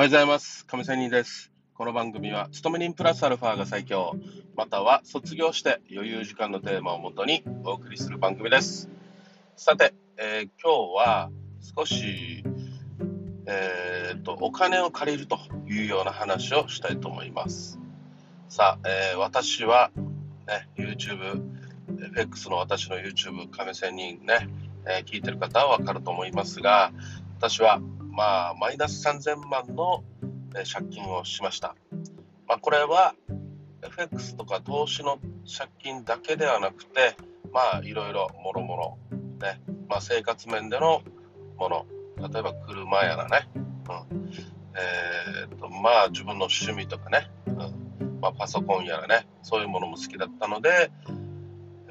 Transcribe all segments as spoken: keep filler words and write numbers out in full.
おはようございます。亀仙人です。この番組は勤め人プラスアルファが最強、または卒業して余裕時間のテーマをもとにお送りする番組です。さて、えー、今日は少し、えー、とお金を借りるというような話をしたいと思います。さあ、えー、私は、ね、YouTube、エフエックス の私の YouTube 亀仙人ね、えー、聞いてる方はわかると思いますが、私はまあ、マイナスさんぜんまんの借金をしました。まあ、これは エフエックス とか投資の借金だけではなくて、まあいろいろもろもろね、まあ、生活面でのもの、例えば車やらね、うんえー、とまあ自分の趣味とかね、うんまあ、パソコンやらね、そういうものも好きだったので、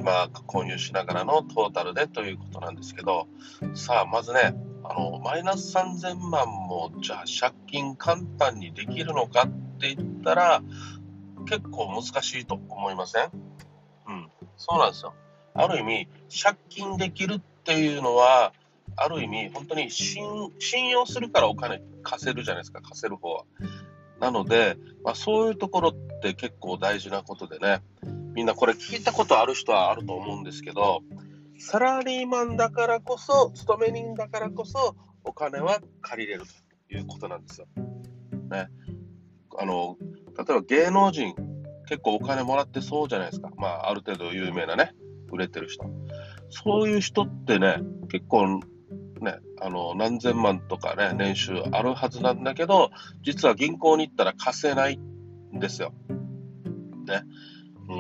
まあ購入しながらのトータルでということなんですけど、さあまずね。あのマイナスさんぜんまんもじゃあ借金簡単にできるのかって言ったら結構難しいと思いません？うん、そうなんですよ。ある意味借金できるっていうのはある意味本当に 信, 信用するからお金貸せるじゃないですか、貸せる方は。なので、まあ、そういうところって結構大事なことでね、みんなこれ聞いたことある人はあると思うんですけど、サラリーマンだからこそ、勤め人だからこそ、お金は借りれるということなんですよ。ね、あの例えば芸能人、結構お金もらってそうじゃないですか。まあ、ある程度有名なね、売れてる人。そういう人ってね、結構ね、あの何千万とかね、年収あるはずなんだけど、実は銀行に行ったら貸せないんですよ。ね。う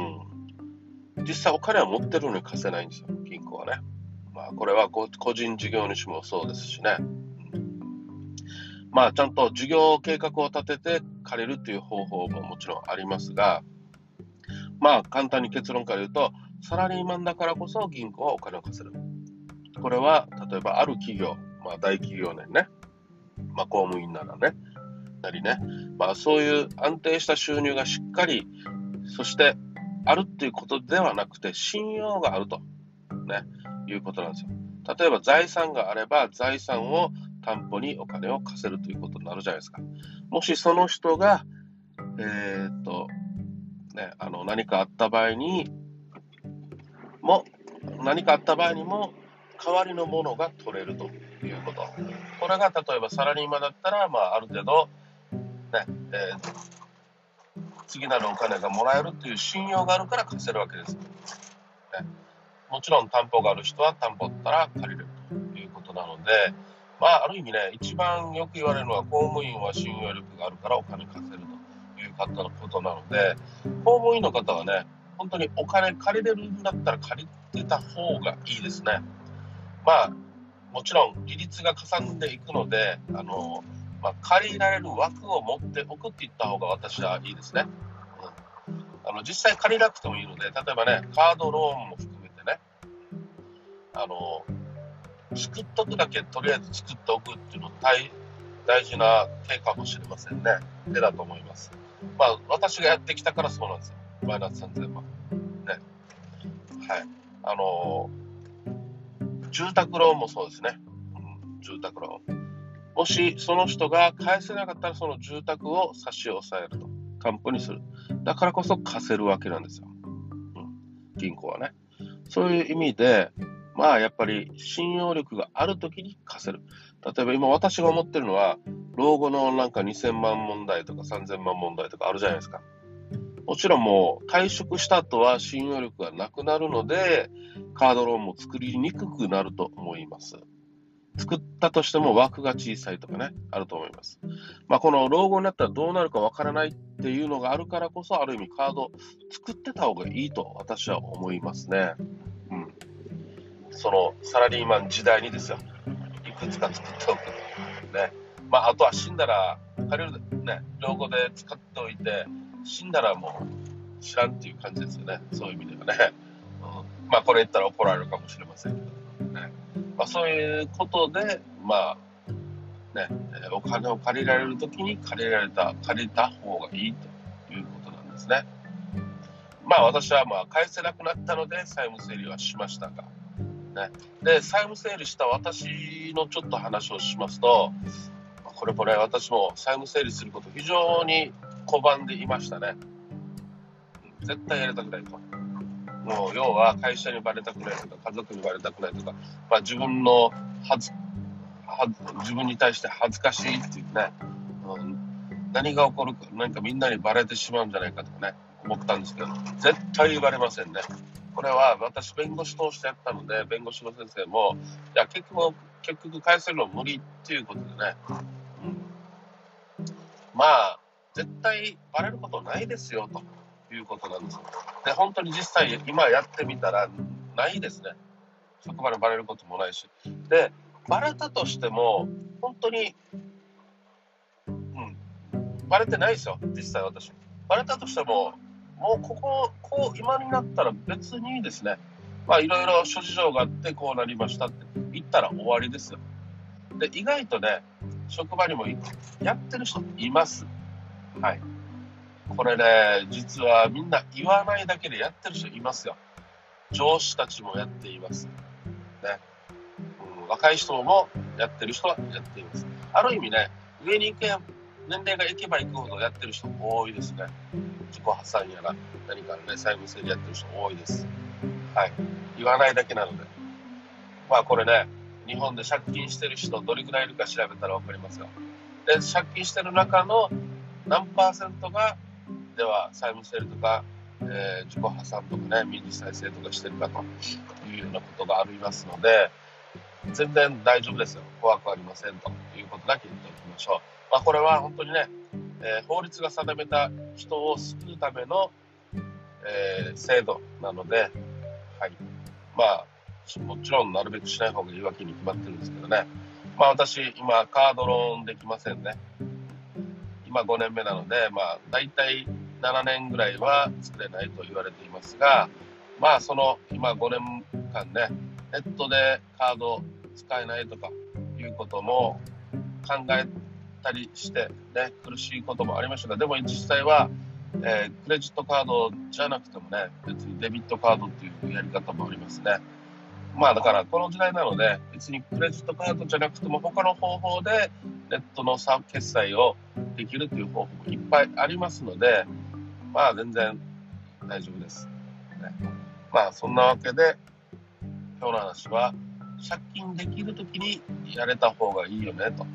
ん。実際お金は持ってるのに貸せないんですよ、銀行はね。まあこれは個人事業主もそうですしね、うん、まあちゃんと事業計画を立てて借りるという方法ももちろんありますが、まあ簡単に結論から言うと、サラリーマンだからこそ銀行はお金を貸せる。これは例えばある企業、まあ大企業なりね、まあ公務員ならね、なりね、まあそういう安定した収入がしっかり、そしてあるっていうことではなくて信用があると、ね、いうことなんですよ。例えば財産があれば財産を担保にお金を貸せるということになるじゃないですか。もしその人が、えーっとね、あの何かあった場合にも何かあった場合にも代わりのものが取れるということ。これが例えばサラリーマンだったら、まあ、ある程度、ねえー次なるお金がもらえるという信用があるから貸せるわけです、ね、もちろん担保がある人は担保ったら借りれるということなので、まあある意味ね、一番よく言われるのは公務員は信用力があるからお金貸せるという方のことなので、公務員の方はね、本当にお金借りれるんだったら借りてた方がいいですね。まあもちろん利率がかさんでいくので、あのまあ、借りられる枠を持っておくって言った方が私はいいですね、うん、あの実際借りなくてもいいので、例えばね、カードローンも含めてね、あの作っとくだけとりあえず作っておくっていうの 大, 大事な手かもしれませんね。手だと思います。まあ私がやってきたからそうなんですよ、マイナスさんぜんまんね。はい、あの住宅ローンもそうですね、うん、住宅ローンもしその人が返せなかったら、その住宅を差し押さえると、担保にする。だからこそ貸せるわけなんですよ、うん、銀行はね。そういう意味で、まあやっぱり信用力があるときに貸せる。例えば今私が思ってるのは、老後のなんかにせんまん問題とかさんぜんまん問題とかあるじゃないですか。もちろんもう退職した後は信用力がなくなるので、カードローンも作りにくくなると思います。作ったとしても枠が小さいとかね、あると思います。まあ、この老後になったらどうなるかわからないっていうのがあるからこそ、ある意味カード作ってた方がいいと私は思いますね。うん。そのサラリーマン時代にですよ、いくつか作っておくね。まああとは死んだら借りるね、老後で使っておいて死んだらもう知らんっていう感じですよね。そういう意味ではね。うん、まあこれ言ったら怒られるかもしれませんけどね。まあ、そういうことで、まあね、お金を借りられるときに借りられた、借りた方がいいということなんですね。まあ私はまあ返せなくなったので債務整理はしましたが、ね、で債務整理した私のちょっと話をしますと、これもね、私も債務整理すること非常に拒んでいましたね。絶対やりたくないと。もう要は会社にバレたくないとか家族にバレたくないとか、まあ、自分の恥ず自分に対して恥ずかしいっていうね、うん、何が起こるか、何かみんなにバレてしまうんじゃないかとかね思ったんですけど、絶対バレませんね。これは私弁護士通してやったので、弁護士の先生もいや結局結局返せるの無理っていうことでね、うん、まあ絶対バレることないですよということなんです。で本当に実際今やってみたらないですね。職場でバレることもないし、でバレたとしても本当に、うん、バレてないですよ。実際私バレたとしてももうここ、こう今になったら別にですね、まあいろいろ諸事情があってこうなりましたって言ったら終わりですよ。で意外とね職場にもやってる人います。はい、これね実はみんな言わないだけでやってる人いますよ。上司たちもやっていますね、うん、若い人もやってる人はやっています。ある意味ね上に行け年齢がいけばいくほどやってる人多いですね。自己破産やら何かね債務整理やってる人多いです。はい、言わないだけなので、まあこれね日本で借金してる人どれくらいいるか調べたら分かりますよ。で借金してる中の何パーセントがでは債務整理とか、えー、自己破産とかね民事再生とかしてるかというようなことがありますので、全然大丈夫ですよ、怖くありませんということだけ言っておきましょう。まあ、これは本当にね、えー、法律が定めた人を救うための、えー、制度なので、はい、まあもちろんなるべくしない方がいいわけに決まってるんですけどね。まあ私今カードローンできませんね。今ごねんめなので、まあだいたいななねんぐらいは作れないと言われていますが、まあその今ごねんかんねネットでカード使えないとかいうことも考えたりして、ね、苦しいこともありましたが、でも実際は、えー、クレジットカードじゃなくてもね別にデビットカードっていうやり方もありますね。まあだからこの時代なので別にクレジットカードじゃなくても他の方法でネットの決済をできるという方法もいっぱいありますので、まあ全然大丈夫です、ね、まあそんなわけで今日の話は借金できるときにやれた方がいいよねと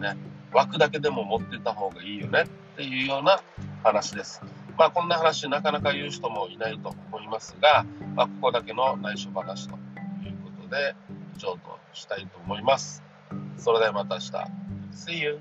ね、枠だけでも持ってた方がいいよねっていうような話です。まあこんな話なかなか言う人もいないと思いますが、まあ、ここだけの内緒話ということで以上としたいと思います。それではまた明日 See you